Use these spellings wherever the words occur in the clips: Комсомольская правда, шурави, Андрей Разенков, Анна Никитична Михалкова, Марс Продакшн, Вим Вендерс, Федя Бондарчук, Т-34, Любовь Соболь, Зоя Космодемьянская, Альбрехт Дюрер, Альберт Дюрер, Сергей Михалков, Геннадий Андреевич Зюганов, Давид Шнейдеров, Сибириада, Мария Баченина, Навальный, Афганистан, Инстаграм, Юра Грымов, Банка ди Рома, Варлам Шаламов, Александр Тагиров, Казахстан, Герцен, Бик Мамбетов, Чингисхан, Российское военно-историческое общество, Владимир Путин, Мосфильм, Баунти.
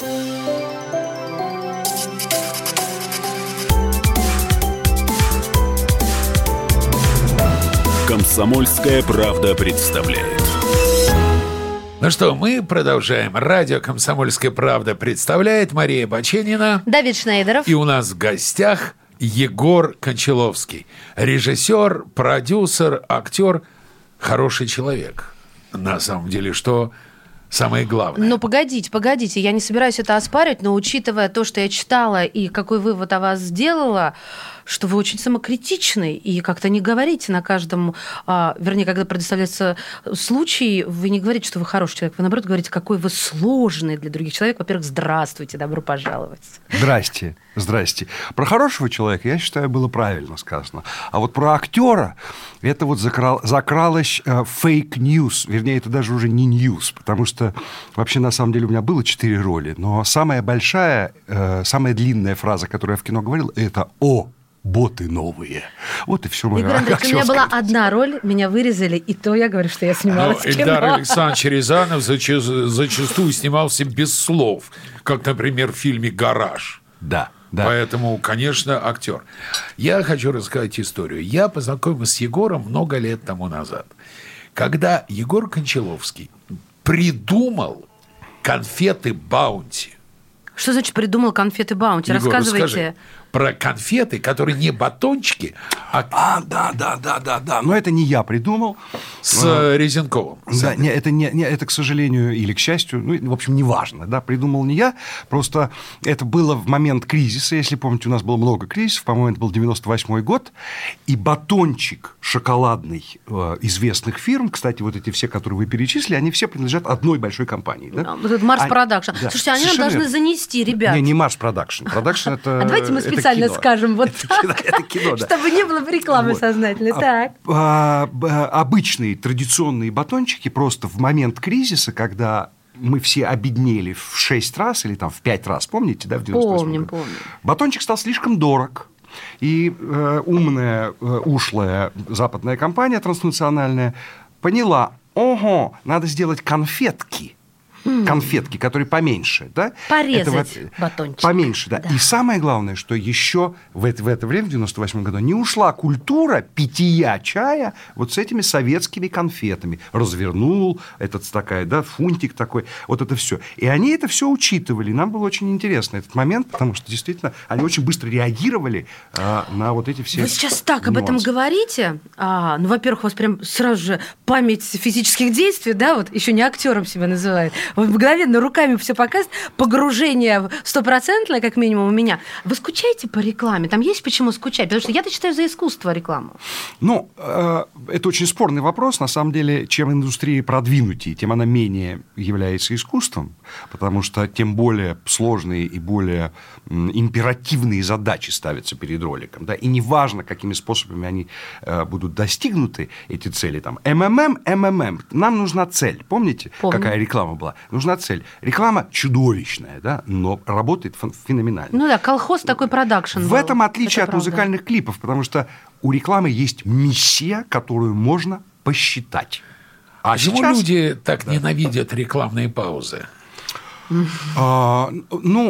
память. Комсомольская правда представляет. Ну что, мы продолжаем. Радио «Комсомольская правда» представляет. Мария Баченина. Давид Шнейдеров. И у нас в гостях Егор Кончаловский. Режиссер, продюсер, актер, хороший человек. На самом деле, что самое главное. Но погодите, я не собираюсь это оспаривать, но учитывая то, что я читала и какой вывод о вас сделала, что вы очень самокритичны и как-то не говорите на каждом... Вернее, когда предоставляется случай, вы не говорите, что вы хороший человек. Вы, наоборот, говорите, какой вы сложный для других человек. Во-первых, здравствуйте, добро пожаловать. Здрасте. Про хорошего человека, я считаю, было правильно сказано. А вот про актера это вот закралось фейк-ньюс. Вернее, это даже уже не ньюс, потому что вообще, на самом деле, у меня было 4 роли. Но самая большая, самая длинная фраза, которую я в кино говорил, это «О». Боты новые. Вот и все. Игорь Андреевич, у меня была одна роль, меня вырезали, и то я говорю, что я снималась в кино. Ильдар Александрович Рязанов зачастую снимался без слов, как, например, в фильме «Гараж». Да. Поэтому, конечно, актер. Я хочу рассказать историю. Я познакомился с Егором много лет тому назад, когда Егор Кончаловский придумал конфеты «Баунти». Что значит придумал конфеты «Баунти»? Егор, рассказывайте. Про конфеты, которые не батончики, а... Да. Но это не я придумал. С Разенковым. Да, это, к сожалению, или к счастью, ну, в общем, неважно, да, придумал не я. Просто это было в момент кризиса. Если помните, у нас было много кризисов. По-моему, это был 98 год. И батончик шоколадный известных фирм, кстати, вот эти все, которые вы перечислили, они все принадлежат одной большой компании. Да? Вот это Марс Продакшн. Да. Слушайте, они нам должны занести, ребят. Не Марс Продакшн. Продакшн это... А давайте мы специально кино. Скажем вот это так, кино, да. Чтобы не было рекламы вот. Сознательной. Так. Обычные традиционные батончики просто в момент кризиса, когда мы все обеднели в 6 раз или там в 5 раз, помните, да, в 98-м? Помним. Батончик стал слишком дорог. И умная, ушлая западная компания транснациональная поняла, надо сделать конфетки, которые поменьше, да? Порезать батончик. Поменьше, да. И самое главное, что еще в это время, в 98 году, не ушла культура питья чая вот с этими советскими конфетами. Развернул этот такой, да, фунтик такой, вот это все. И они это все учитывали. Нам было очень интересно этот момент, потому что действительно они очень быстро реагировали на вот эти все. Вы сейчас так нюансы. Об этом говорите. Ну, во-первых, у вас прям сразу же память физических действий, да, вот еще не актером себя называют. Мгновенно руками все показывает. Погружение стопроцентное, как минимум, у меня. Вы скучаете по рекламе? Там есть почему скучать? Потому что я-то считаю за искусство рекламу. Ну, это очень спорный вопрос. На самом деле, чем индустрия продвинутее, тем она менее является искусством, потому что тем более сложные и более императивные задачи ставятся перед роликом. Да? И неважно, какими способами они будут достигнуты, эти цели. Там, нам нужна цель. Помните, какая реклама была? Нужна цель. Реклама чудовищная, да, но работает феноменально. Ну да, колхоз такой продакшн. В этом отличие от музыкальных клипов, потому что у рекламы есть миссия, которую можно посчитать. А почему люди так ненавидят рекламные паузы? Ну,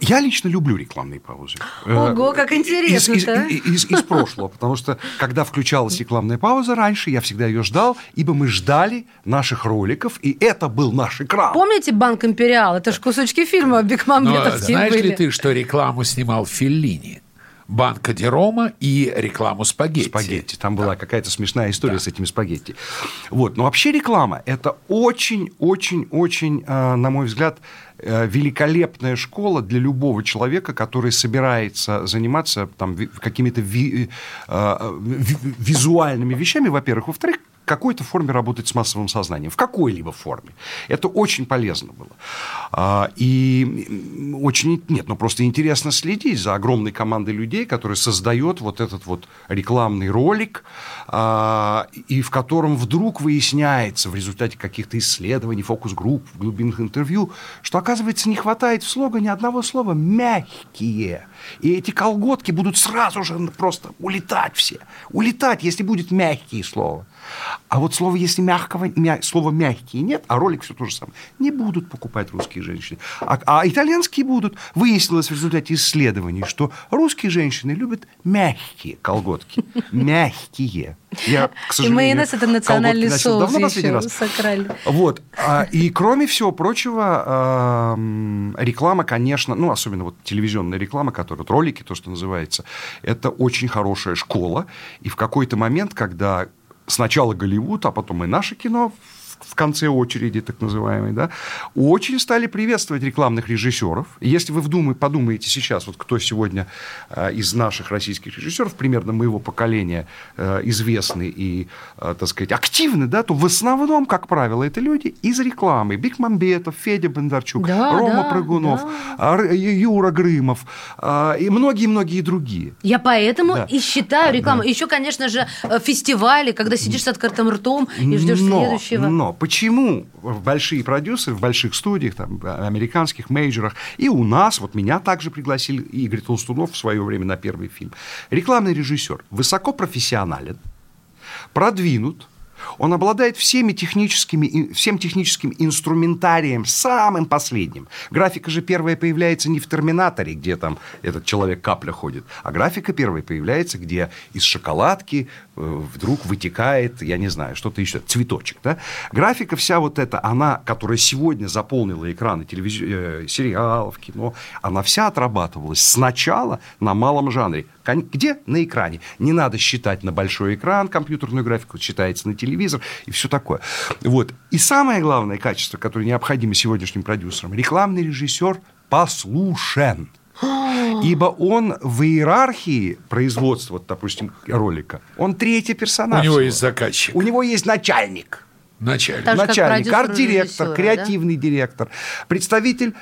я лично люблю рекламные паузы. Ого, как интересно. Из прошлого, потому что, когда включалась рекламная пауза раньше, я всегда ее ждал, ибо мы ждали наших роликов, и это был наш экран. Помните «Банк Империал»? Это же кусочки фильма бекмамбетовские были. Знаешь ли ты, что рекламу снимал Феллини? «Банка ди Рома» и рекламу спагетти. Там была какая-то смешная история с этими спагетти. Вот. Но вообще реклама – это очень-очень-очень, на мой взгляд, великолепная школа для любого человека, который собирается заниматься там, какими-то визуальными вещами, во-первых. Во-вторых, в какой-то форме работать с массовым сознанием, в какой-либо форме. Это очень полезно было. И очень... Нет, ну просто интересно следить за огромной командой людей, которая создает вот этот вот рекламный ролик, и в котором вдруг выясняется в результате каких-то исследований, фокус-групп, глубинных интервью, что, оказывается, не хватает в слогане одного слова «мягкие». И эти колготки будут сразу же просто улетать все. Улетать, если будет мягкие слова. А вот слова, если мягкого, слова «мягкие» нет, а ролик все то же самое. Не будут покупать русские женщины. А итальянские будут. Выяснилось в результате исследований, что русские женщины любят мягкие колготки. Мягкие. Я, к сожалению, и майонез – это национальный соус еще сакральный. Вот. И, кроме всего прочего, реклама, конечно, ну, особенно вот телевизионная реклама, которая, вот ролики, то, что называется, это очень хорошая школа. И в какой-то момент, когда сначала Голливуд, а потом и наше кино в конце очереди, так называемой, да, очень стали приветствовать рекламных режиссеров. Если вы подумаете сейчас, вот кто сегодня из наших российских режиссеров, примерно моего поколения, известны и, так сказать, активны, да, то в основном, как правило, это люди из рекламы. Бик Мамбетов, Федя Бондарчук, да, Рома Прыгунов, Юра Грымов и многие-многие другие. Я поэтому и считаю рекламу. Да. Еще, конечно же, фестивали, когда сидишь с открытым ртом и ждешь следующего. Но почему большие продюсеры в больших студиях, там, американских, мейджорах, и у нас, вот меня также пригласили, Игорь Толстунов в свое время на первый фильм, рекламный режиссер высокопрофессионален, продвинут, он обладает всем техническим инструментарием, самым последним. Графика же первая появляется не в «Терминаторе», где там этот человек-капля ходит, а графика первая появляется, где из шоколадки вдруг вытекает, я не знаю, что-то еще, цветочек. Да? Графика вся вот эта, она, которая сегодня заполнила экраны сериалов, кино, она вся отрабатывалась сначала на малом жанре. Где? На экране. Не надо считать на большой экран компьютерную графику, считается на телевизор и все такое. Вот. И самое главное качество, которое необходимо сегодняшним продюсерам, рекламный режиссер послушен. Ибо он в иерархии производства, вот, допустим, ролика, он третий персонаж. У него есть заказчик. У него есть начальник. Начальник, арт-директор, креативный директор, представитель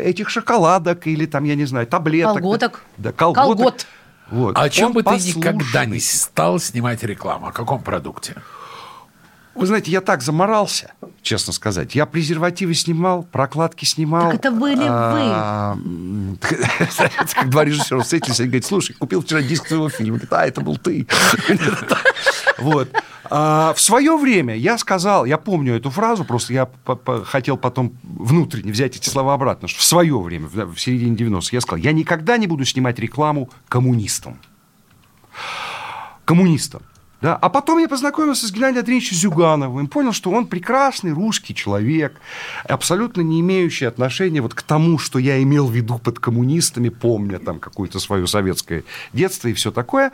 этих шоколадок или там, я не знаю, таблеток. Колготок. Да, колготок. Вот. О чем бы ты никогда не стал снимать рекламу? О каком продукте? Вы знаете, я так заморался, честно сказать. Я презервативы снимал, прокладки снимал. Так это были вы. Как два режиссера встретились, они говорят, слушай, купил вчера диск твоего фильма. Говорит, это был ты. Вот. В свое время я сказал, я помню эту фразу, просто я хотел потом внутренне взять эти слова обратно, что в свое время, в середине 90-х, я сказал, я никогда не буду снимать рекламу коммунистам. Коммунистам. Да? А потом я познакомился с Геннадием Андреевичем Зюгановым, понял, что он прекрасный русский человек, абсолютно не имеющий отношения вот к тому, что я имел в виду под коммунистами, помня там какое-то свое советское детство и все такое.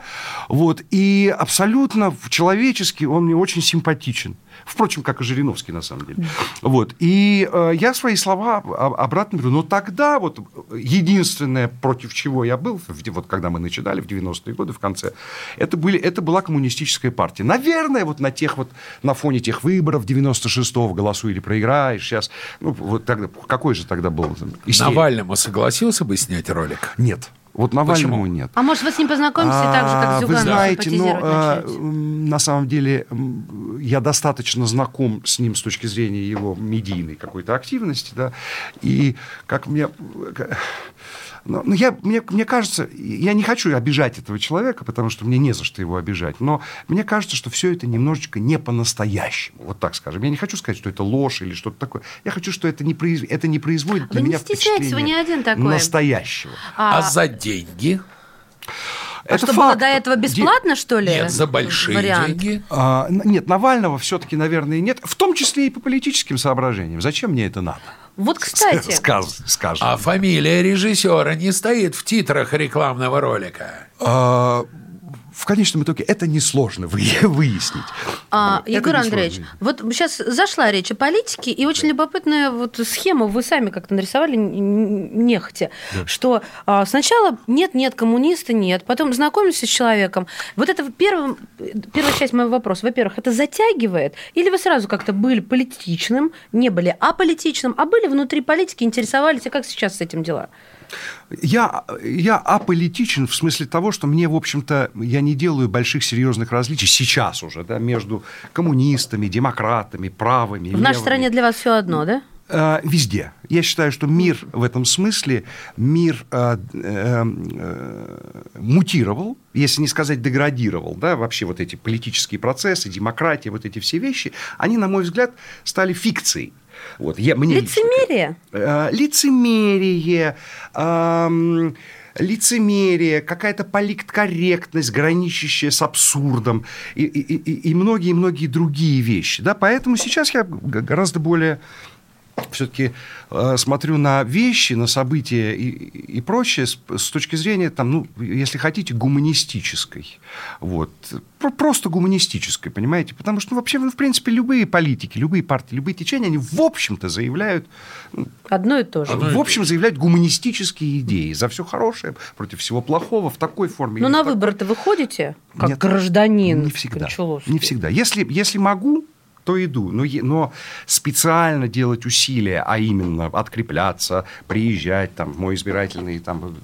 Вот. И абсолютно человечески он мне очень симпатичен. Впрочем, как и Жириновский, на самом деле. Вот. И я свои слова обратно говорю. Но тогда вот единственное, против чего я был, вот когда мы начинали в 90-е годы, в конце, это была коммунистическая партия. Наверное, вот на фоне тех выборов 96-го, голосуй или проиграешь сейчас. Ну, вот тогда, какой же тогда был? Навальному согласился бы снять ролик? Нет. Вот Навальному нет. А может, вы с ним познакомитесь так же, как с Зюгановым? Вы знаете, на самом деле я достаточно знаком с ним с точки зрения его медийной какой-то активности, да, и как мне... Ну, мне кажется, я не хочу обижать этого человека, потому что мне не за что его обижать, но мне кажется, что все это немножечко не по-настоящему, вот так скажем. Я не хочу сказать, что это ложь или что-то такое. Я хочу, что это не производит на меня впечатление вы не один такой. Настоящего. А за деньги? Это что, факт. Было до этого бесплатно, что ли? Нет, за большие деньги. Нет, Навального все-таки, наверное, нет. В том числе и по политическим соображениям. Зачем мне это надо? Вот, кстати. Скажем. А фамилия режиссера не стоит в титрах рекламного ролика? В конечном итоге это несложно выяснить. Егор Андреевич, вот сейчас зашла речь о политике, и очень любопытная вот схему вы сами как-то нарисовали нехотя, что сначала нет, коммунисты нет, потом знакомимся с человеком. Вот это первая часть моего вопроса. Во-первых, это затягивает? Или вы сразу как-то были политичным, не были аполитичным, а были внутри политики, интересовались, а как сейчас с этим дела? Я аполитичен в смысле того, что мне, в общем-то, я не делаю больших серьезных различий сейчас уже, да, между коммунистами, демократами, правыми, левыми. В нашей стране для вас все одно, да? везде. Я считаю, что мир в этом смысле, мутировал, если не сказать деградировал, да, вообще вот эти политические процессы, демократия, вот эти все вещи, они, на мой взгляд, стали фикцией. Вот, лицемерие? Лицемерие, какая-то политкорректность, граничащая с абсурдом, и многие-многие другие вещи. Да? Поэтому сейчас я гораздо более все-таки смотрю на вещи, на события и прочее с точки зрения, там, ну, если хотите, гуманистической. Вот. Просто гуманистической, понимаете? Потому что, ну, вообще, в принципе, любые политики, любые партии, любые течения, они, в общем-то, заявляют... Одно и то же. В общем, заявляют гуманистические идеи. За все хорошее, против всего плохого, в такой форме. Но на выборы-то вы ходите, как гражданин? Не всегда. Не всегда. Если могу... то иду. Но специально делать усилия, а именно открепляться, приезжать там, в мой избирательный там,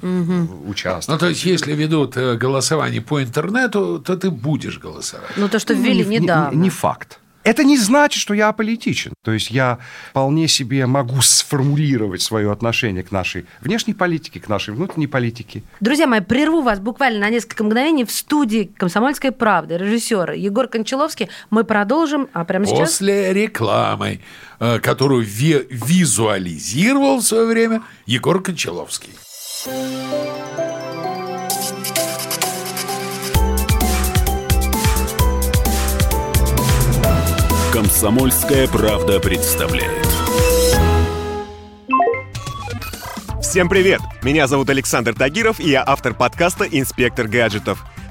участок. Ну, то есть, если ведут голосование по интернету, то ты будешь голосовать. Ну, то, что ввели недавно. Не факт. Это не значит, что я аполитичен. То есть, я вполне себе могу сформулировать свое отношение к нашей внешней политике, к нашей внутренней политике. Друзья мои, прерву вас буквально на несколько мгновений. В студии «Комсомольской правды» режиссер Егор Кончаловский. Мы продолжим, а прямо сейчас... После рекламы, которую визуализировал в свое время Егор Кончаловский. «Комсомольская правда» представляет. Всем привет! Меня зовут Александр Тагиров, и я автор подкаста «Инспектор гаджетов».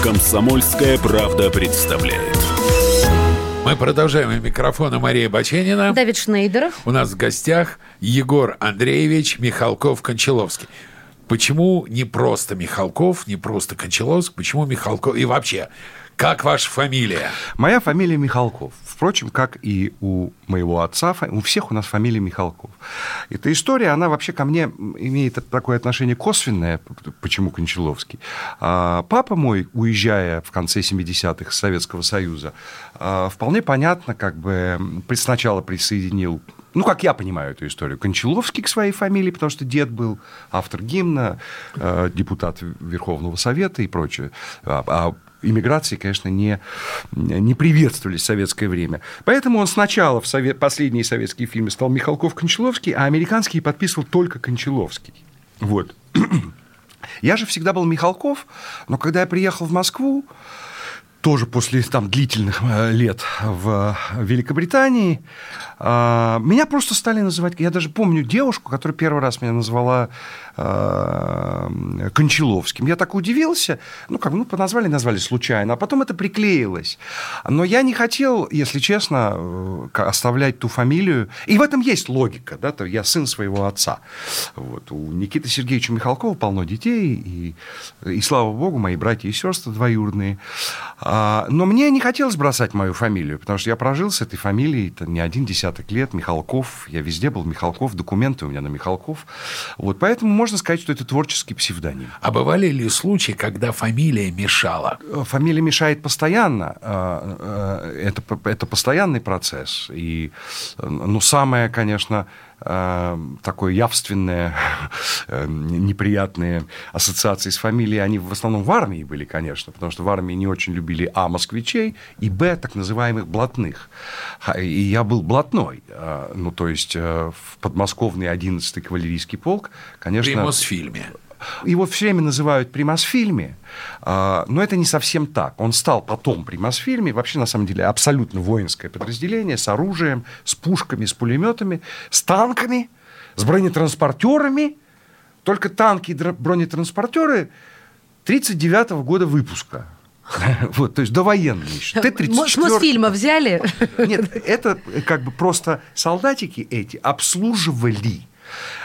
«Комсомольская правда» представляет. Мы продолжаем. У микрофона Мария Баченина. Давид Шнейдеров. У нас в гостях Егор Андреевич Михалков-Кончаловский. Почему не просто Михалков, не просто Кончаловский, почему Михалков? И вообще, как ваша фамилия? Моя фамилия Михалков. Впрочем, как и у моего отца, у всех у нас фамилия Михалков. Эта история, она вообще ко мне имеет такое отношение косвенное, почему Кончаловский. Папа мой, уезжая в конце 70-х из Советского Союза, вполне понятно, как бы сначала присоединил, ну, как я понимаю эту историю, Кончаловский к своей фамилии, потому что дед был автор гимна, депутат Верховного Совета и прочее. А иммиграции, конечно, не приветствовались в советское время. Поэтому он сначала в последние советские фильмы стал Михалков-Кончаловский, а американские подписывал только Кончаловский. Вот. Я же всегда был Михалков, но когда я приехал в Москву, тоже после там, длительных лет в Великобритании, меня просто стали называть... Я даже помню девушку, которая первый раз меня назвала Кончаловским. Я так удивился. Ну, как бы, ну, назвали случайно, а потом это приклеилось. Но я не хотел, если честно, оставлять ту фамилию. И в этом есть логика. Да? Я сын своего отца. Вот. У Никиты Сергеевича Михалкова полно детей. И слава богу, мои братья и сестры двоюродные. Но мне не хотелось бросать мою фамилию, потому что я прожил с этой фамилией не один десяток лет. Михалков, я везде был Михалков, документы у меня на Михалков. Вот, поэтому можно сказать, что это творческий псевдоним. А бывали ли случаи, когда фамилия мешала? Фамилия мешает постоянно. Это постоянный процесс. И, ну, самое, конечно... такое явственное, неприятные ассоциации с фамилией, они в основном в армии были, конечно, потому что в армии не очень любили москвичей, и так называемых блатных. И я был блатной. Ну, то есть, в подмосковный 11-й кавалерийский полк, конечно... При Мосфильме. Его все время называют при Мосфильме, но это не совсем так. Он стал потом при Мосфильме, вообще, на самом деле, абсолютно воинское подразделение с оружием, с пушками, с пулеметами, с танками, с бронетранспортерами. Только танки и бронетранспортеры 1939 года выпуска. Вот, то есть довоенные еще. Т-34. Мосфильма взяли? Нет, это как бы просто солдатики эти обслуживали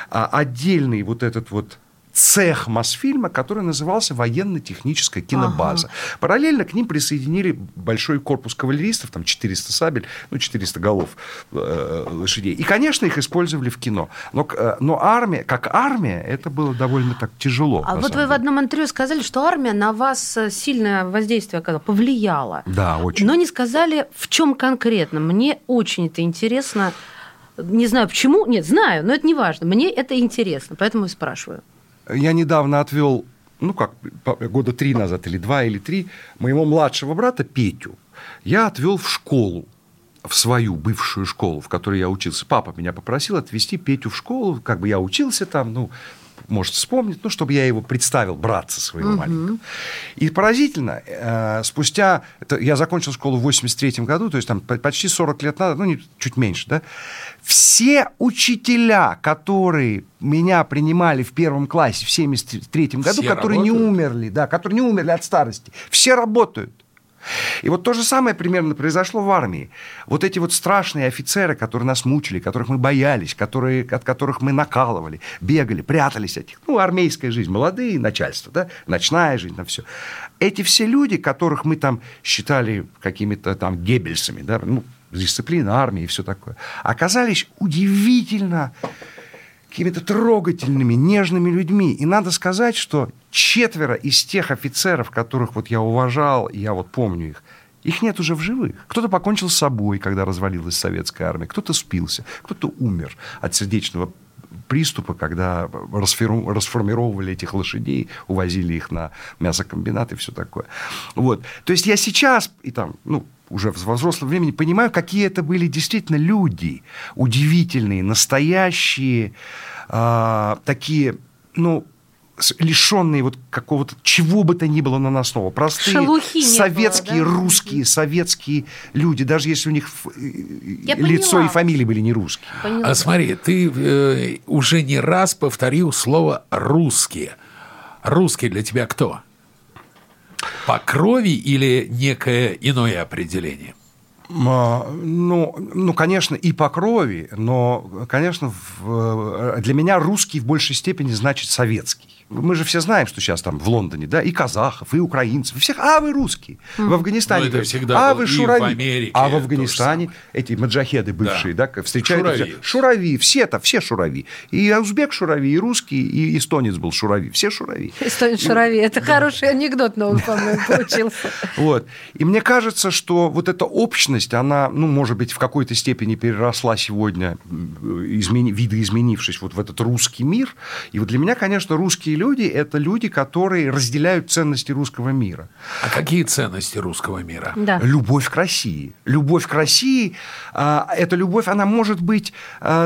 отдельный вот этот вот цех Мосфильма, который назывался военно-техническая кинобаза. Ага. Параллельно к ним присоединили большой корпус кавалеристов, там 400 сабель, 400 голов лошадей. И, конечно, их использовали в кино. Но армия, как армия, это было довольно так тяжело. А вот вы в одном интервью сказали, что армия на вас сильное воздействие повлияла. Да, очень. Но не сказали, в чем конкретно. Мне очень это интересно. Не знаю, почему. Нет, знаю, но это не важно. Мне это интересно, поэтому и спрашиваю. Я недавно отвел, года 3 назад, или 2, или 3, моего младшего брата Петю. Я отвел в школу, в свою бывшую школу, в которой я учился. Папа меня попросил отвезти Петю в школу, я учился там, может, вспомнить, чтобы я его представил, братца своего маленького. И поразительно, я закончил школу в 83 году, то есть там почти 40 лет назад, чуть меньше, да, все учителя, которые меня принимали в первом классе в 73 году, все которые работают. Которые не умерли от старости, все работают. И вот то же самое примерно произошло в армии. Вот эти вот страшные офицеры, которые нас мучили, которых мы боялись, от которых мы накалывали, бегали, прятались от них. Армейская жизнь, молодые, начальство, да, ночная жизнь, все. Эти все люди, которых мы там считали какими-то там геббельсами, да, дисциплина армии и все такое, оказались удивительно какими-то трогательными, нежными людьми. И надо сказать, что 4 из тех офицеров, которых я уважал, и я помню их нет уже в живых. Кто-то покончил с собой, когда развалилась советская армия, кто-то спился, кто-то умер от сердечного приступа, когда расформировывали этих лошадей, увозили их на мясокомбинат и все такое. Вот. То есть я сейчас, уже в взрослом времени понимаю, какие это были действительно люди, удивительные, настоящие, такие, лишенные какого-то чего бы то ни было наносного. Простые шелухи советские, было, да? Русские, советские люди, даже если у них лицо и фамилии были не русские. Поняла. А смотри, ты уже не раз повторил слово «русские». Русские для тебя кто? По крови или некое иное определение? Конечно, и по крови, но, конечно, для меня русский в большей степени значит советский. Мы же все знаем, что сейчас там в Лондоне, да, и казахов, и украинцев, и всех, вы русские. В Афганистане, вы шурави. В Америке, а в Афганистане эти маджахеды бывшие, да встречают шурави, все-то, все шурави. И узбек шурави, и русский, и эстонец был шурави, все шурави. Эстонец шурави, это хороший анекдот, но он, по-моему, получился. Вот, и мне кажется, что вот эта общность, она, может быть, в какой-то степени переросла сегодня, видоизменившись в этот русский мир. И вот для меня, конечно, русские люди – это люди, которые разделяют ценности русского мира. А какие ценности русского мира? Да. Любовь к России. Любовь к России – эта любовь, она может быть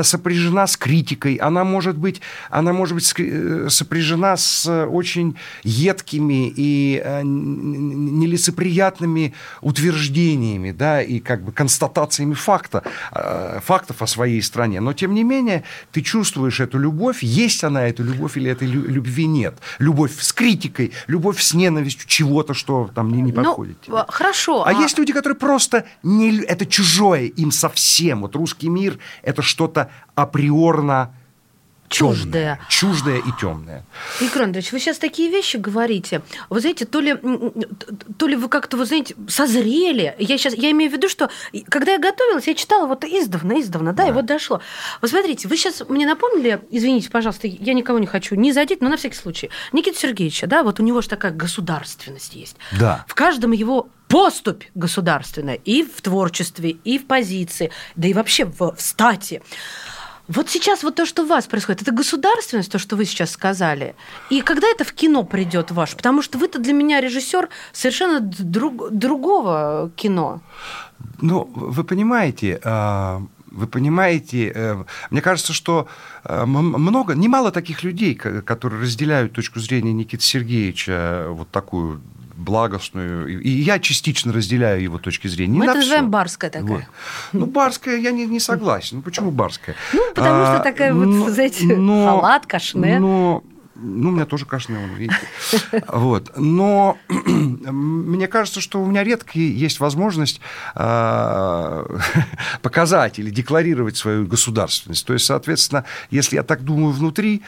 сопряжена с критикой, она может быть сопряжена с очень едкими и нелицеприятными утверждениями, да, и констатациями фактов о своей стране. Но, тем не менее, ты чувствуешь эту любовь, есть она, эта любовь, или этой любви нет. Любовь с критикой, любовь с ненавистью чего-то, что там не подходит тебе. Хорошо. А есть люди, которые просто... Это чужое им совсем. Вот русский мир – это что-то априорно чуждое. Чуждое и темное. Егор Андреевич, вы сейчас такие вещи говорите. Вы знаете, то ли вы как-то, созрели. Я имею в виду, что когда я готовилась, я читала издавна, да, и дошло. Вот смотрите, вы сейчас мне напомнили, извините, пожалуйста, я никого не хочу не задеть, но на всякий случай, Никита Сергеевича, да, у него же такая государственность есть. Да. В каждом его... поступь государственная и в творчестве, и в позиции, да и вообще в стати. Вот сейчас то, что у вас происходит, это государственность, то, что вы сейчас сказали. И когда это в кино придет ваше? Потому что вы-то для меня режиссер совершенно другого кино. Вы понимаете, мне кажется, что немало таких людей, которые разделяют точку зрения Никиты Сергеевича такую благостную, и я частично разделяю его точки зрения. Мы это называем барская такая. Вот. Барская, я не согласен. Почему барская? Потому что такая халат, кашне. Но Ну, у меня тоже кашлянуло, видите. Вот. Но мне кажется, что у меня редко есть возможность показать или декларировать свою государственность. То есть, соответственно, если я так думаю внутри,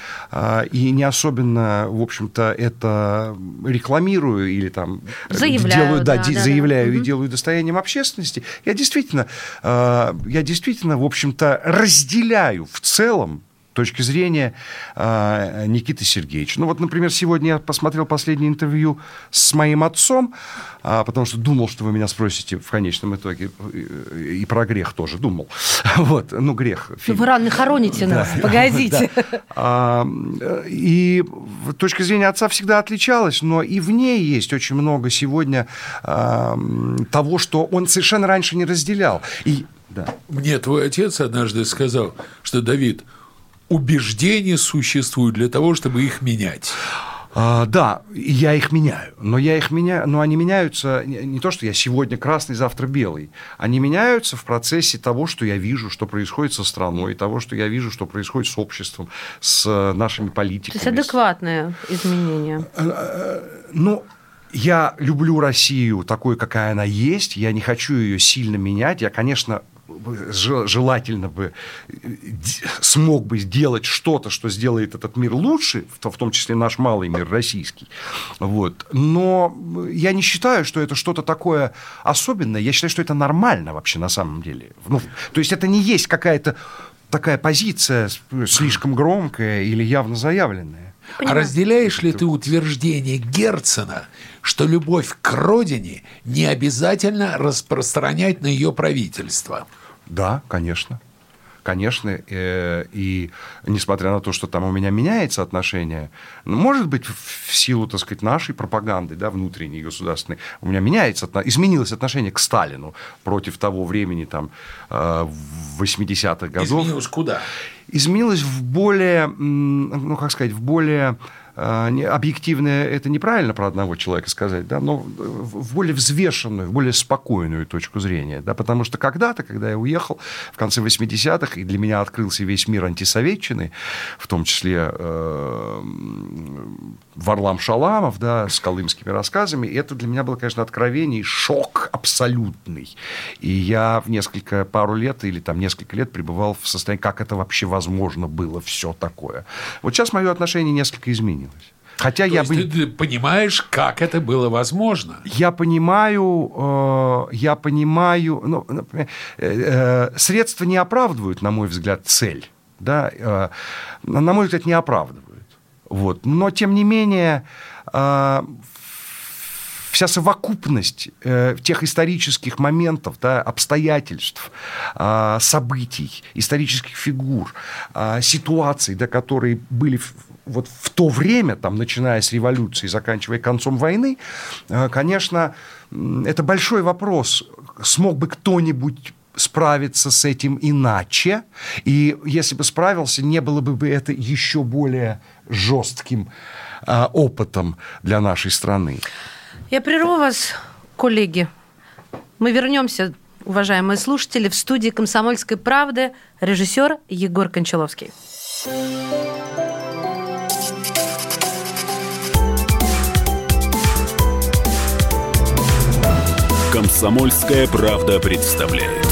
и не особенно, в общем-то, это рекламирую или там... Заявляю и делаю достоянием общественности, я действительно, в общем-то, разделяю в целом точки зрения Никиты Сергеевича. Ну вот, например, сегодня я посмотрел последнее интервью с моим отцом, потому что думал, что вы меня спросите в конечном итоге. И про грех тоже думал. Вот, ну, грех. Фильм. Вы рано хороните нас, погодите. И точка зрения отца всегда отличалась, но и в ней есть очень много сегодня того, что он совершенно раньше не разделял. И, да. Мне твой отец однажды сказал, что, Давид, убеждения существуют для того, чтобы их менять. Да, я их меняю. Но они меняются не то, что я сегодня красный, завтра белый. Они меняются в процессе того, что я вижу, что происходит со страной, того, что я вижу, что происходит с обществом, с нашими политиками. То есть адекватное изменение. Ну... Я люблю Россию такой, какая она есть. Я не хочу ее сильно менять. Я, конечно, желательно бы смог бы сделать что-то, что сделает этот мир лучше, в том числе наш малый мир российский. Вот. Но я не считаю, что это что-то такое особенное. Я считаю, что это нормально вообще на самом деле. Ну, то есть это не есть какая-то такая позиция слишком громкая или явно заявленная. Понимаю. А разделяешь ли ты утверждение Герцена, что любовь к родине не обязательно распространять на ее правительство? Да, конечно. Конечно, и несмотря на то, что там у меня меняется отношение, может быть, в силу, так сказать, нашей пропаганды, да, внутренней, государственной, у меня изменилось отношение к Сталину против того времени, там, 80-х годов. Изменилось куда? Изменилось в более, ну, как сказать, в более... Объективно это неправильно про одного человека сказать, да, но в более взвешенную, в более спокойную точку зрения. Да, потому что когда-то, когда я уехал в конце 80-х, и для меня открылся весь мир антисоветчины, в том числе Варлам Шаламов, да, с колымскими рассказами, это для меня было, конечно, откровение и шок абсолютный. И я в несколько лет пребывал в состоянии, как это вообще возможно было, все такое. Вот сейчас мое отношение несколько изменилось. Хотя ты понимаешь, как это было возможно? Я понимаю. Ну, например, средства не оправдывают, на мой взгляд, цель. Да? На мой взгляд, не оправдывают. Вот. Но, тем не менее, вся совокупность тех исторических моментов, да, обстоятельств, событий, исторических фигур, ситуаций, да, которые были... Вот в то время, там, начиная с революции, заканчивая концом войны, конечно, это большой вопрос. Смог бы кто-нибудь справиться с этим иначе? И если бы справился, не было бы это еще более жестким опытом для нашей страны. Я прерву вас, коллеги. Мы вернемся, уважаемые слушатели, в студии «Комсомольской правды». Режиссер Егор Кончаловский. «Комсомольская правда» представляет.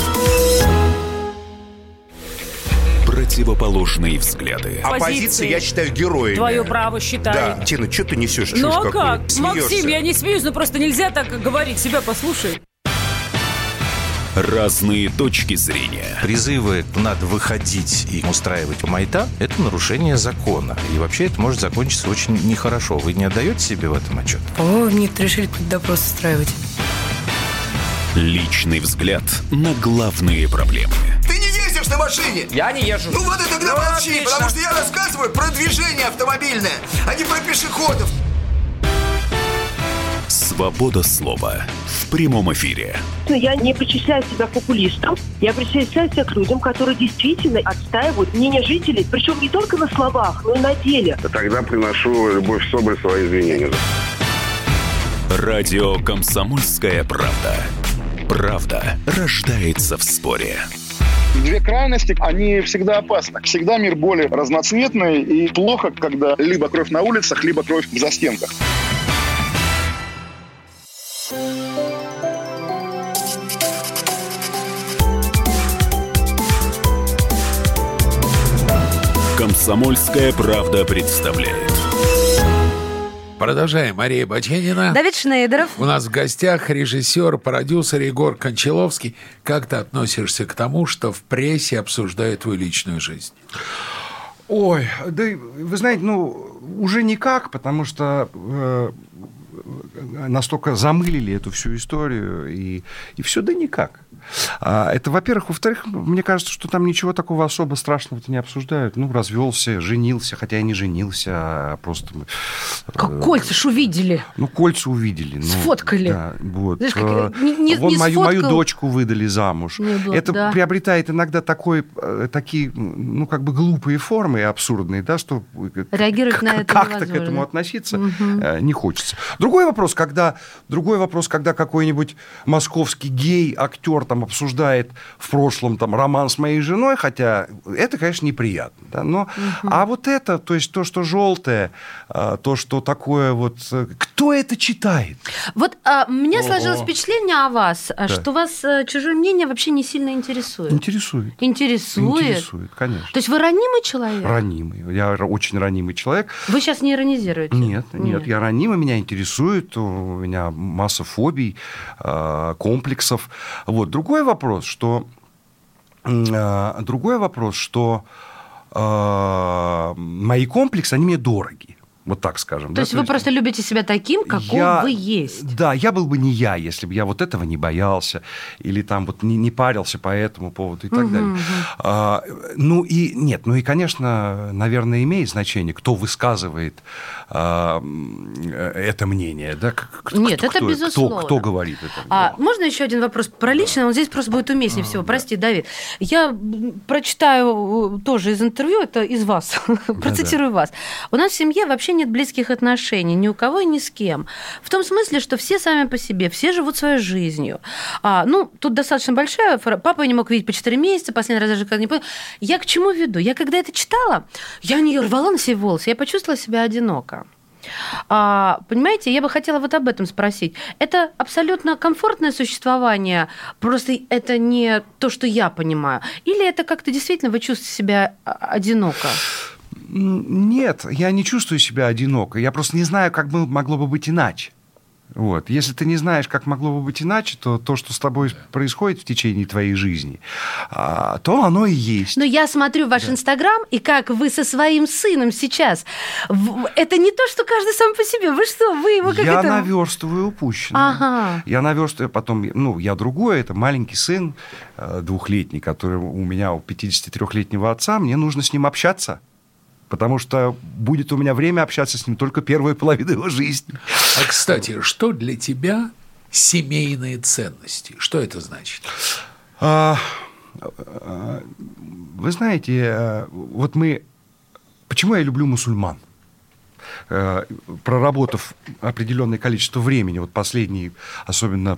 Противоположные взгляды. Оппозиция, я считаю, героями. Твое право считаю. Да. Тина, что ты несешь? Ну а как? Смеешься. Максим, я не смеюсь, но просто нельзя так говорить. Себя послушай. Разные точки зрения. Призывы «надо выходить и устраивать майта» – это нарушение закона. И вообще это может закончиться очень нехорошо. Вы не отдаете себе в этом отчет? По-моему, мне решили какой-то допрос устраивать. Личный взгляд на главные проблемы. Ты не ездишь на машине? Я не езжу. Ну вот это тогда молчи, потому что я рассказываю про движение автомобильное, а не про пешеходов. Свобода слова в прямом эфире. Я не причисляю себя к популистам, я причисляю себя к людям, которые действительно отстаивают мнение жителей, причем не только на словах, но и на деле. Я тогда приношу Любовь Соболь свои извинения. Радио «Комсомольская правда». Правда рождается в споре. Две крайности, они всегда опасны. Всегда мир более разноцветный, и плохо, когда либо кровь на улицах, либо кровь в застенках. «Комсомольская правда» представляет. Продолжаем. Мария Баченина. Давид Шнейдеров. У нас в гостях режиссер, продюсер Егор Кончаловский. Как ты относишься к тому, что в прессе обсуждают твою личную жизнь? Ой, да вы знаете, уже никак, потому что... настолько замылили эту всю историю, и все да никак. Это, во-первых. Во-вторых, мне кажется, что там ничего такого особо страшного-то не обсуждают. Развелся, женился, хотя и не женился, а просто... Как кольца ж увидели. Кольца увидели. Сфоткали. Да, вот. Знаешь, как... Вон не мою дочку выдали замуж. Было, это да. Приобретает иногда такие, глупые формы и абсурдные, да, что... Реагировать на это невозможно. Как-то к этому относиться не хочется. Другой вопрос, когда какой-нибудь московский гей-актер обсуждает в прошлом роман с моей женой, хотя это, конечно, неприятно. Да, А вот это, то есть то, что желтое, то, что такое вот... Кто это читает? У меня сложилось впечатление о вас, да, что вас чужое мнение вообще не сильно интересует. Интересует, конечно. То есть вы ранимый человек? Ранимый. Я очень ранимый человек. Вы сейчас не иронизируете? Нет, я ранимый, меня интересует, у меня масса фобий, комплексов. Вот. Другой вопрос, что мои комплексы, они мне дороги. Вот так скажем. То есть вы просто любите себя таким, какой вы есть. Да, я был бы не я, если бы я вот этого не боялся, или не парился по этому поводу и так далее. Конечно, наверное, имеет значение, кто высказывает это мнение. Да? Это безусловно. Кто говорит это? Можно еще один вопрос про личное? Он здесь просто будет уместнее всего. Прости, да. Давид. Я прочитаю тоже из интервью, это из вас, процитирую вас. У нас в семье вообще нет близких отношений ни у кого и ни с кем. В том смысле, что все сами по себе, все живут своей жизнью. Тут достаточно большая... Папа не мог видеть по 4 месяца, последний раз даже когда не понял. Я к чему веду? Я когда это читала, я не рвала на себе волосы, я почувствовала себя одиноко. Понимаете, я бы хотела вот об этом спросить. Это абсолютно комфортное существование, просто это не то, что я понимаю? Или это как-то действительно вы чувствуете себя одиноко? Нет, я не чувствую себя одиноко. Я просто не знаю, как могло бы быть иначе. Вот. Если ты не знаешь, как могло бы быть иначе, то, что с тобой происходит в течение твоей жизни, то оно и есть. Но я смотрю ваш Инстаграм, и как вы со своим сыном сейчас. Это не то, что каждый сам по себе. Вы что, вы его как я это... наверстываю упущенное. Ага. Я наверстываю потом... я другой, это маленький сын двухлетний, который у меня, у 53-летнего отца. Мне нужно с ним общаться. Потому что будет у меня время общаться с ним только первую половину его жизни. А, кстати, что для тебя семейные ценности? Что это значит? Вы знаете, Почему я люблю мусульман? Проработав определенное количество времени, последние 3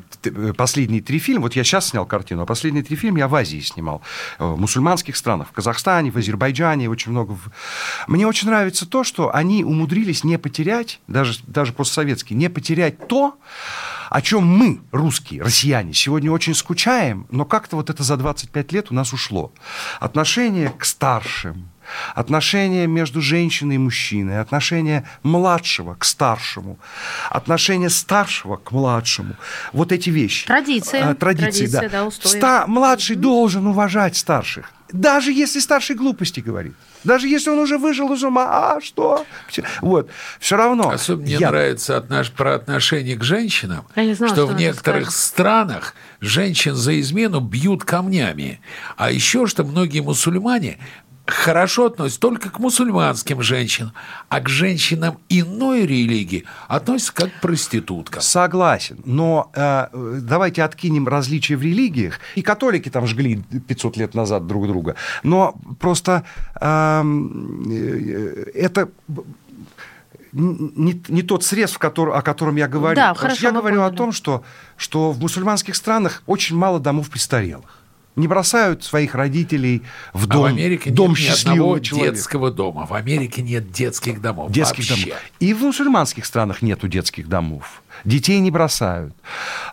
фильма, я сейчас снял картину, а последние 3 фильма я в Азии снимал, в мусульманских странах, в Казахстане, в Азербайджане, очень много. Мне очень нравится то, что они умудрились не потерять, даже постсоветские, не потерять то, о чем мы, русские, россияне, сегодня очень скучаем, но как-то это за 25 лет у нас ушло. Отношение к старшим, отношения между женщиной и мужчиной, отношения младшего к старшему, отношения старшего к младшему. Вот эти вещи. Традиции, да, устои. Младший должен уважать старших. Даже если старший глупости говорит. Даже если он уже выжил из ума. Что? Все равно. Особенно мне нравится про отношение к женщинам, что в некоторых странах женщин за измену бьют камнями. А еще, что многие мусульмане хорошо относятся только к мусульманским женщинам, а к женщинам иной религии относятся как к проституткам. Согласен, но давайте откинем различия в религиях. И католики жгли 500 лет назад друг друга, но просто это... Не тот срез, о котором я говорю. Да, хорошо, я говорю о том, что в мусульманских странах очень мало домов престарелых. не бросают своих родителей в дом, а в Америке дом нет счастливого ни человека. Детского дома. В Америке нет детских домов. Детских домов. И в мусульманских странах нету детских домов. Детей не бросают.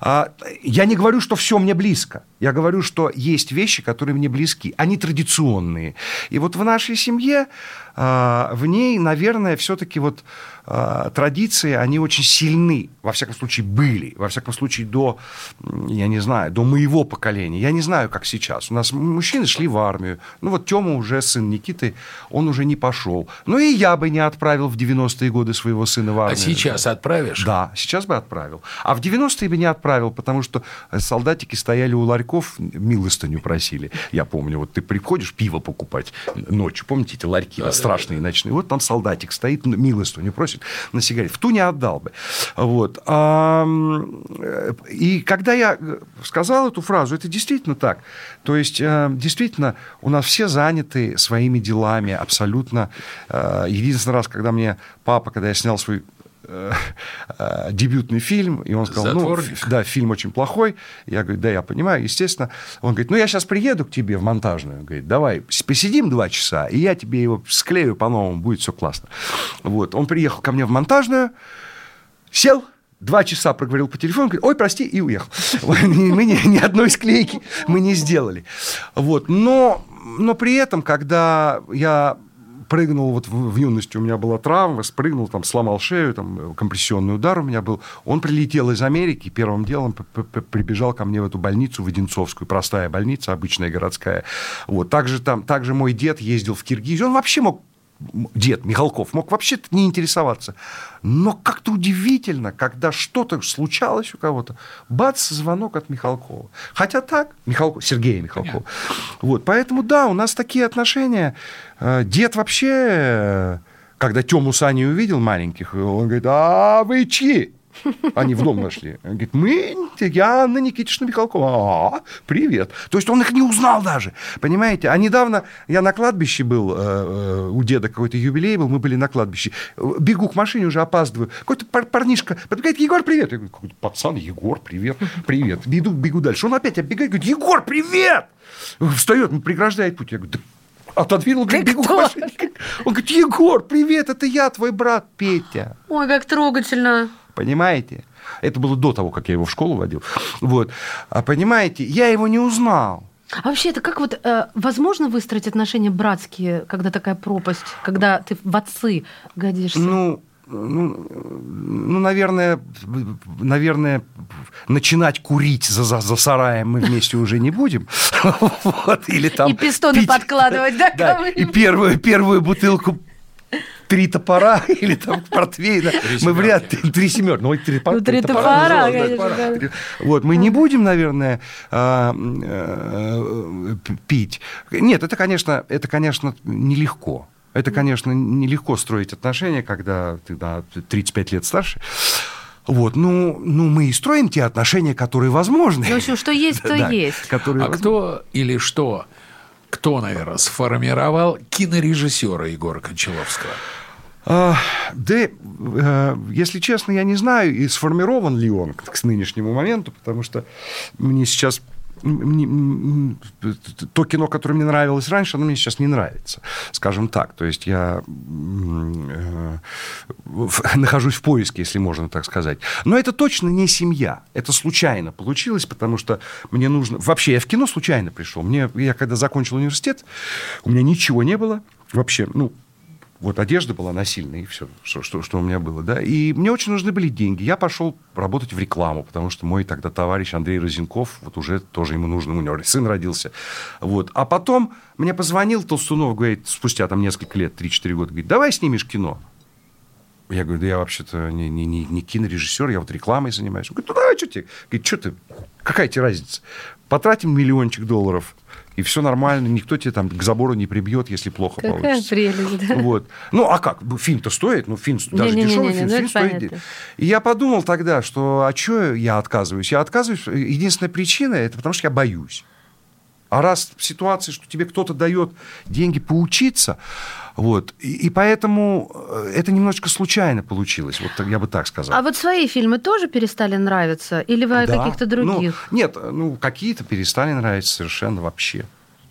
Я не говорю, что все мне близко. Я говорю, что есть вещи, которые мне близки. Они традиционные. И вот в нашей семье, в ней, наверное, все-таки вот традиции, они очень сильны. Во всяком случае, были. Во всяком случае, до, я не знаю, до моего поколения. Я не знаю, как сейчас. У нас мужчины шли в армию. Ну, вот Тёма уже, сын Никиты, он уже не пошел. Ну, и я бы не отправил в 90-е годы своего сына в армию. А сейчас отправишь? Да, сейчас бы отправил. А в 90-е бы не отправил, потому что солдатики стояли у ларьков, милостыню просили. Я помню, вот ты приходишь пиво покупать ночью. Помните эти ларьки страшные ночные? Вот там солдатик стоит, милостыню просит на сигареты. В ту не отдал бы. Вот. И когда я сказал эту фразу, это действительно так. То есть, действительно, у нас все заняты своими делами абсолютно. Единственный раз, когда мне папа, когда я снял свой дебютный фильм, и он сказал, ну, да, фильм очень плохой. Я говорю, да, я понимаю, естественно. Он говорит, ну, я сейчас приеду к тебе в монтажную. Он говорит, давай, посидим 2 часа, и я тебе его склею по-новому, будет все классно. Вот, он приехал ко мне в монтажную, сел, 2 часа проговорил по телефону, говорит, ой, прости, и уехал. Мы ни одной склейки мы не сделали. Вот, но при этом, когда я прыгнул, вот в юности у меня была травма, спрыгнул, там, сломал шею, там, компрессионный удар у меня был. Он прилетел из Америки, первым делом прибежал ко мне в эту больницу, в Одинцовскую, простая больница, обычная городская. Вот. Также мой дед ездил в Киргизию, он вообще мог, дед Михалков, мог вообще-то не интересоваться. Но как-то удивительно, когда что-то случалось у кого-то, бац, звонок от Михалкова. Хотя так, Сергея Михалкова. Вот, поэтому, да, у нас такие отношения. Дед вообще, когда Тему с Аней увидел маленьких, он говорит, а вы чьи? Они в дом нашли. Он говорит, я Анна Никитична Михалкова. Привет. То есть он их не узнал даже. Понимаете? А недавно я на кладбище был, у деда какой-то юбилей был, мы были на кладбище. Бегу к машине, уже опаздываю. Какой-то парнишка подбегает, Егор, привет. Я говорю, пацан, Егор, привет. Привет. Бегу дальше. Он опять оббегает, говорит, Егор, привет. Встает, преграждает путь. Я говорю, да. Отодвинул, говорит, бегу к машине. Он говорит, Егор, привет, это я, твой брат Петя. Ой, как трогательно. Понимаете? Это было до того, как я его в школу водил. Вот. А понимаете, я его не узнал. А вообще, это как вот возможно выстроить отношения братские, когда такая пропасть, когда ты в отцы годишься? Ну, наверное, начинать курить за сараем мы вместе уже не будем. Вот. Или там и пистоны пить, подкладывать, да? Да. И первую бутылку 3 топора или там портвейна. Мы вряд ли... 3 семёрки. Ну, 3 топора. Конечно. Вот, мы не будем, наверное, пить. Нет, это, конечно, нелегко. Это, конечно, нелегко строить отношения, когда ты на 35 лет старше. Вот, ну, мы и строим те отношения, которые возможны. В общем, что есть, то есть. Которые... А кто или что... Кто, наверное, сформировал кинорежиссера Егора Кончаловского? Если честно, я не знаю, и сформирован ли он к нынешнему моменту, потому что мне сейчас... то кино, которое мне нравилось раньше, оно мне сейчас не нравится, скажем так. То есть я нахожусь в поиске, если можно так сказать. Но это точно не семья. Это случайно получилось, потому что мне нужно... Вообще, я в кино случайно пришел. Я когда закончил университет, у меня ничего не было вообще, вот одежда была насильная, и все, что у меня было, да. И мне очень нужны были деньги. Я пошел работать в рекламу, потому что мой тогда товарищ Андрей Разенков, вот уже тоже ему нужно, у него сын родился. Вот. А потом мне позвонил Толстунов, говорит, спустя там несколько лет, 3-4 года, говорит, давай снимешь кино. Я говорю, да я вообще-то не кинорежиссер, я вот рекламой занимаюсь. Он говорит, ну давай, что тебе? Говорит, что ты, какая тебе разница? Потратим $1 миллиончик, и все нормально, никто тебя там к забору не прибьет, если плохо какая получится. Какая прелесть, да? Вот. Ну, а как? Фильм-то стоит, даже дешевый фильм стоит денег. И я подумал тогда, что а что я отказываюсь? Единственная причина, это потому что я боюсь. А раз в ситуации, что тебе кто-то дает деньги поучиться, вот, и поэтому это немножечко случайно получилось, вот я бы так сказал. А вот свои фильмы тоже перестали нравиться? Или вы о каких-то других? Нет, какие-то перестали нравиться совершенно вообще,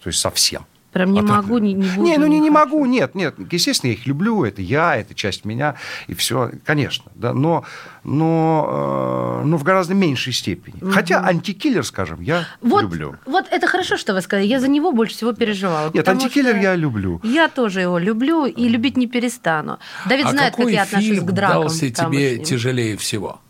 то есть совсем. Прям не могу, не буду. Не могу, нет. Естественно, я их люблю, это я, это часть меня, и все, конечно. Да, но в гораздо меньшей степени. Угу. Хотя «Антикиллер», скажем, я люблю. Вот это хорошо, что вы сказали. Я за него больше всего переживала. Нет, «Антикиллер» я люблю. Я тоже его люблю и любить не перестану. Давид знает, как я отношусь к дракам. А какой фильм дался тебе тяжелее всего?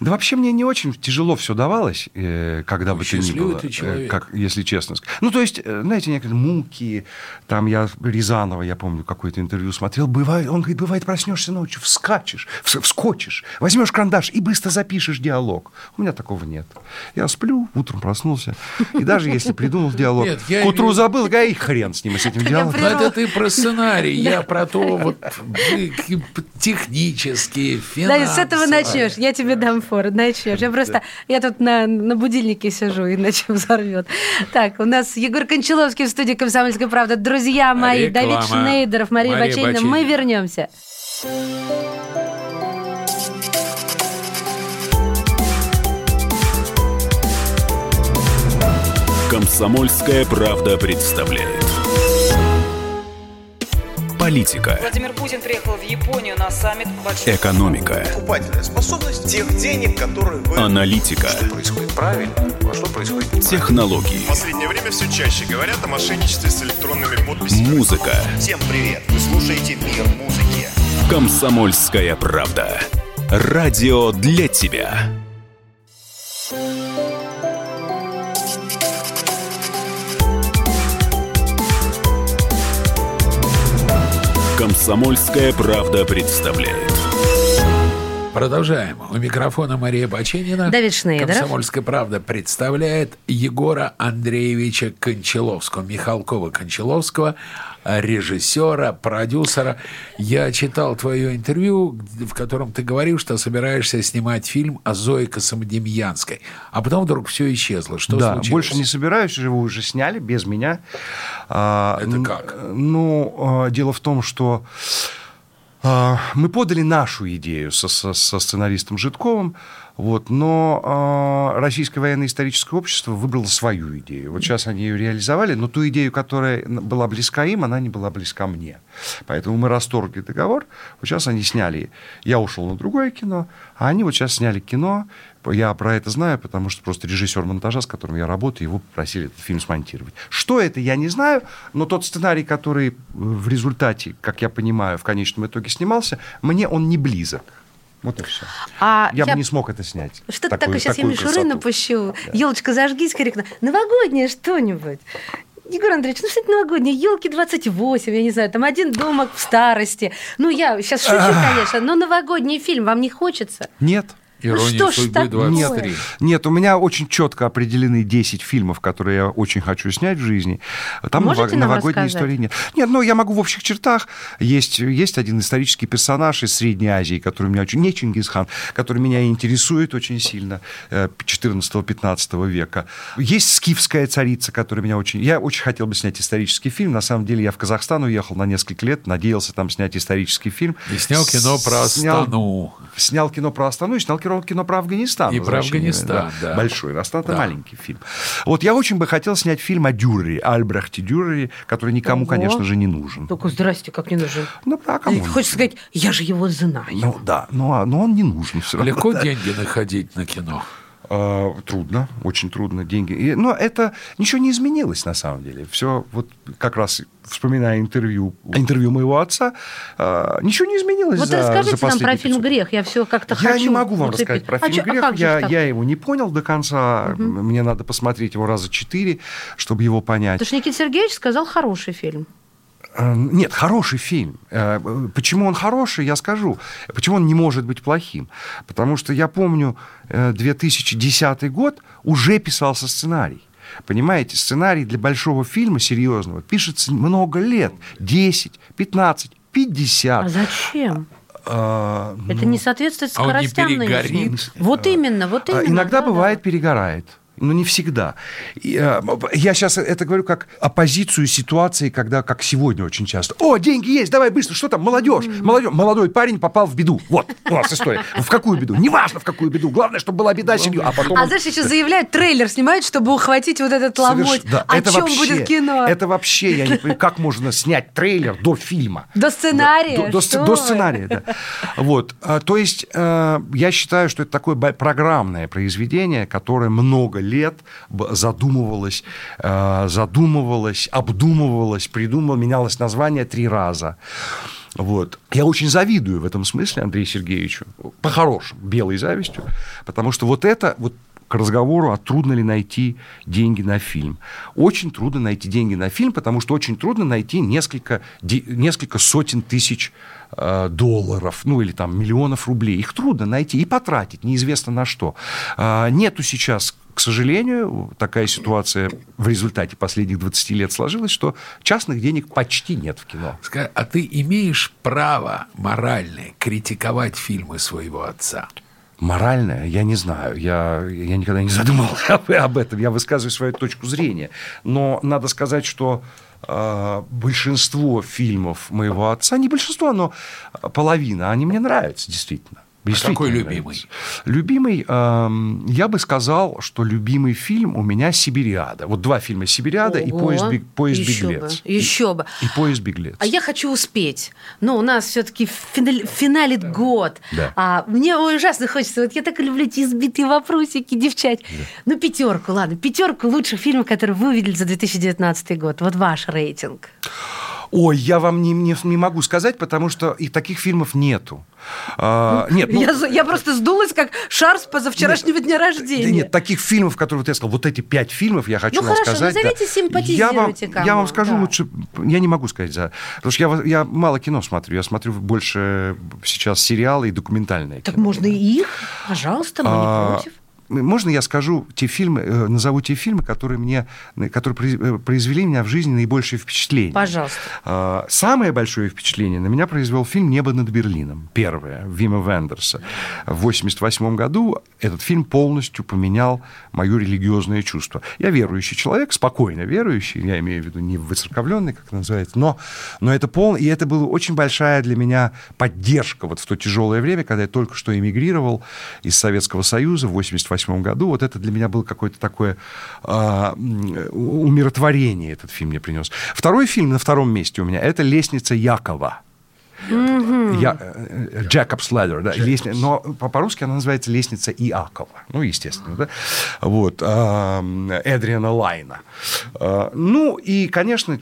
Да вообще мне не очень тяжело все давалось, когда бы то ни было, как, если честно. Ну, то есть, знаете, некоторые муки, там я Рязанова, я помню, какое-то интервью смотрел, он говорит, проснешься ночью, вскочишь, возьмешь карандаш и быстро запишешь диалог. У меня такого нет. Я сплю, утром проснулся, и даже если придумал диалог, к утру забыл, и хрен с ним, и с этим диалогом. Это ты про сценарий, я про то, вот, технические, финансовые. Да, с этого начнешь, я тебе дам Я тут на будильнике сижу, иначе взорвет. Так, у нас Егор Кончаловский в студии «Комсомольская правда». Друзья мои, реклама. Давид Шнейдеров, Мария Баченина. Мы вернемся. «Комсомольская правда» представляет. Политика. Владимир Путин приехал в Японию на саммит. Экономика. Покупательная способность тех денег, которые вы... Аналитика. Что происходит правильно, а что происходит неправильно. Технологии. В последнее время все чаще говорят о мошенничестве с электронными подписями. Музыка. Всем привет. Вы слушаете «Мир музыки». «Комсомольская правда». Радио для тебя. «Комсомольская правда» представляет. Продолжаем. У микрофона Мария Баченина. Давид Шнейдеров. «Комсомольская правда» представляет Егора Андреевича Кончаловского, Михалкова-Кончаловского, режиссера, продюсера. Я читал твое интервью, в котором ты говорил, что собираешься снимать фильм о Зое Космодемьянской. А потом вдруг все исчезло. Что случилось? Больше не собираюсь, его уже сняли без меня. Это как? Дело в том, что мы подали нашу идею со сценаристом Жидковым, но Российское военно-историческое общество выбрало свою идею. Вот сейчас они ее реализовали, но ту идею, которая была близка им, она не была близка мне. Поэтому мы расторгли договор. Вот сейчас они сняли... Я ушел на другое кино, а они вот сейчас сняли кино. Я про это знаю, потому что просто режиссер монтажа, с которым я работаю, его попросили этот фильм смонтировать. Что это, я не знаю, но тот сценарий, который в результате, как я понимаю, в конечном итоге снимался, мне он не близок. Вот и все. Я бы не смог это снять. Что-то такое сейчас я мишуры напущу. Да. Елочка, зажгись, крикну. Новогоднее что-нибудь. Егор Андреевич, что-то новогоднее, елки 28, я не знаю, там один домик в старости. Я сейчас шучу, конечно, но новогодний фильм вам не хочется? Нет. «Ирония судьбы» 23. Нет, у меня очень четко определены 10 фильмов, которые я очень хочу снять в жизни. Там новогодней истории нет. Нет, я могу в общих чертах. Есть один исторический персонаж из Средней Азии, который меня очень... Не Чингисхан, который меня интересует очень сильно, 14-15 века. Есть скифская царица, которая меня очень... Я очень хотел бы снять исторический фильм. На самом деле я в Казахстан уехал на несколько лет, надеялся там снять исторический фильм. И снял кино про Астану. Снял кино про Астану и снял кино про Афганистан. И про Афганистан, да. Большой. Афганистан маленький фильм. Вот я очень бы хотел снять фильм о Дюрере, Альбрехте Дюрере, который никому, конечно же, не нужен. Только здрасте, как не нужен. Кому нужен? Хочешь сказать, я же его знаю. Но он не нужен все равно. Легко деньги находить на кино? Трудно, очень трудно деньги. Но это ничего не изменилось на самом деле. Все вот как раз... Вспоминая интервью моего отца, ничего не изменилось за последние... Вот расскажите нам про фильм «Грех». Я все как-то хочу... Я не могу вам рассказать про фильм «Грех». Я его не понял до конца. Угу. Мне надо посмотреть его раза 4, чтобы его понять. Потому что Никита Сергеевич сказал «хороший фильм». Нет, хороший фильм. Почему он хороший, я скажу. Почему он не может быть плохим? Потому что я помню, 2010 год уже писался сценарий. Понимаете, сценарий для большого фильма серьезного пишется много лет. 10, 15, 50. А зачем? Это не соответствует скоростям. А он не перегорит. Вот именно. Иногда бывает перегорает. но не всегда. Я сейчас это говорю как оппозицию ситуации, когда, как сегодня очень часто, о, деньги есть, давай быстро, что там, молодежь, молодой парень попал в беду. Вот у нас история. В какую беду? Неважно, в какую беду. Главное, чтобы была беда с семьей. А потом... А знаешь, еще заявляют, трейлер снимают, чтобы ухватить вот этот ломоть. Да. О это чем вообще, будет кино? Это вообще, я не понимаю, как можно снять трейлер до фильма? До сценария? До сценария, да. Вот. То есть, я считаю, что это такое программное произведение, которое много лет задумывалось, обдумывалось, придумывалось, менялось название 3 раза. Вот. Я очень завидую в этом смысле Андрею Сергеевичу, по-хорошему, белой завистью, потому что вот это... Вот к разговору, а трудно ли найти деньги на фильм. Очень трудно найти деньги на фильм, потому что очень трудно найти несколько сотен тысяч долларов, ну или там миллионов рублей. Их трудно найти и потратить, неизвестно на что. Нету сейчас, к сожалению, такая ситуация в результате последних 20 лет сложилась, что частных денег почти нет в кино. А ты имеешь право моральное критиковать фильмы своего отца? Моральное, я не знаю, я никогда не задумывался об этом, я высказываю свою точку зрения. Но надо сказать, что большинство фильмов моего отца, не большинство, но половина, они мне нравятся, действительно. А какой любимый? Любимый, я бы сказал, что любимый фильм у меня «Сибириада». Вот 2 фильма «Сибириада» и «Поезд беглец». Еще бы. И «Поезд беглец». А я хочу успеть. Но у нас все-таки финалит год. Да. А мне ужасно хочется. Вот я так люблю эти избитые вопросики, девчать. Да. Ну, 5, ладно. 5 лучших фильмов, которые вы увидели за 2019 год. Вот ваш рейтинг. Ой, я вам не могу сказать, потому что и таких фильмов нету. Нет, ну, я просто сдулась, как шар с позавчерашнего дня рождения. Нет, таких фильмов, которые вот я сказал, вот эти 5 фильмов я хочу вам сказать. Ну хорошо, назовите, симпатизируйте кому. Я вам скажу лучше, я не могу сказать. Потому что я мало кино смотрю, я смотрю больше сейчас сериалы и документальные кино. Так можно и их? Пожалуйста, мы не против. Можно я скажу назову те фильмы, которые произвели меня в жизни наибольшее впечатление? Пожалуйста. Самое большое впечатление на меня произвел фильм «Небо над Берлином», первое, Вима Вендерса. В 1988 году этот фильм полностью поменял мое религиозное чувство. Я верующий человек, спокойно верующий, я имею в виду не выцерковленный, как называется, но это и это была очень большая для меня поддержка вот в то тяжелое время, когда я только что эмигрировал из Советского Союза в 1988 году. Вот это для меня было какое-то такое умиротворение, этот фильм мне принес. Второй фильм на 2-м месте у меня – это «Лестница Якова». Jacob's Ladder, да, но по-русски она называется «Лестница Иакова». Ну, естественно, да. Вот. Эдриана Лайна. Ну, и, конечно,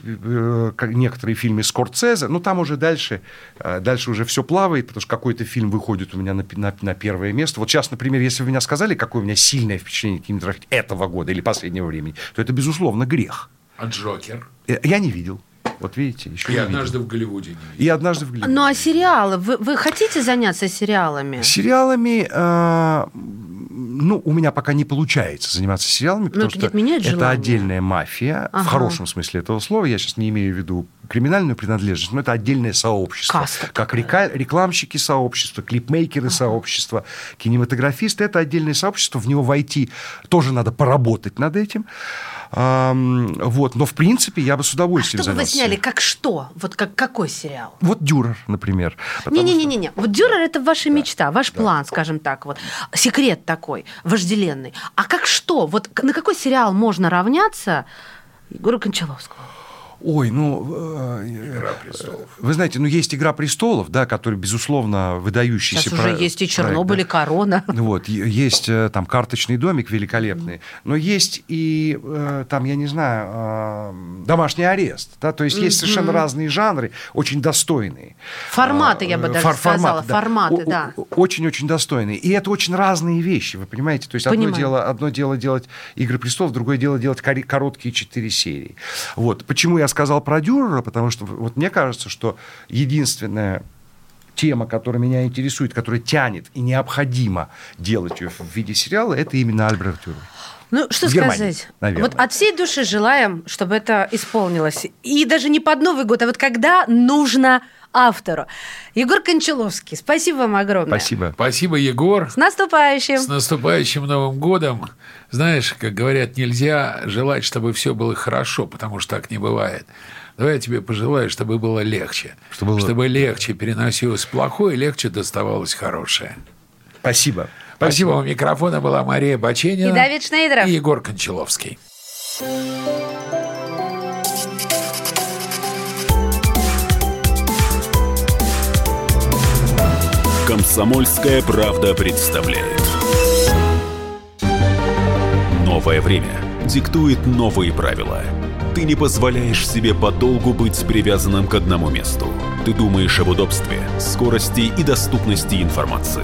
некоторые фильмы Скорсезе, но там уже дальше уже все плавает, потому что какой-то фильм выходит у меня на 1 место. Вот сейчас, например, если вы меня сказали, какое у меня сильное впечатление кинематографии этого года или последнего времени, то это, безусловно, «Грех». А «Джокер»? Я не видел. Вот видите, еще и «Однажды в Голливуде». Ну, а сериалы? Вы хотите заняться сериалами? Сериалами... Ну, у меня пока не получается заниматься сериалами, потому что это отдельная мафия, в хорошем смысле этого слова. Я сейчас не имею в виду криминальную принадлежность, но это отдельное сообщество. Каста. Как рекламщики сообщества, клипмейкеры сообщества, кинематографисты. Это отдельное сообщество, в него войти тоже надо поработать над этим. Вот. Но, в принципе, я бы с удовольствием занялся. Что бы вы сняли? Как что? Вот как какой сериал? Вот «Дюрер», например. Не-не-не. Вот «Дюрер» — это ваша мечта, ваш план, скажем так. Вот. Секрет такой, вожделенный. А как что? Вот на какой сериал можно равняться Егору Кончаловскому? Ой, «Игра престолов». Вы знаете, есть «Игра престолов», да, которая, безусловно, выдающийся проект. Сейчас уже есть и «Чернобыль», проект, да. И «Корона». Вот, есть там «Карточный домик» великолепный, но есть и, там, я не знаю, «Домашний арест». Да, то есть есть совершенно разные жанры, очень достойные. Форматы, я бы даже сказала. Форматы, да. Очень-очень достойные. И это очень разные вещи, вы понимаете? То есть одно дело делать «Игры престолов», другое дело делать короткие 4 серии. Вот. Почему я сказал про Дюрера, потому что вот мне кажется, что единственное тема, которая меня интересует, которая тянет и необходимо делать ее в виде сериала, это именно Альберт Дюрер. Ну, что сказать? Наверное. Вот от всей души желаем, чтобы это исполнилось. И даже не под Новый год, а вот когда нужно автору. Егор Кончаловский, спасибо вам огромное. Спасибо. Спасибо, Егор. С наступающим. С наступающим Новым годом. Знаешь, как говорят, нельзя желать, чтобы все было хорошо, потому что так не бывает. Давай я тебе пожелаю, чтобы было легче. Чтобы легче переносилось плохое, легче доставалось хорошее. Спасибо. Спасибо. У микрофона была Мария Баченина. И Давид Шнейдеров. И Егор Кончаловский. «Комсомольская правда» представляет. Новое время диктует новые правила. Ты не позволяешь себе подолгу быть привязанным к одному месту. Ты думаешь об удобстве, скорости и доступности информации.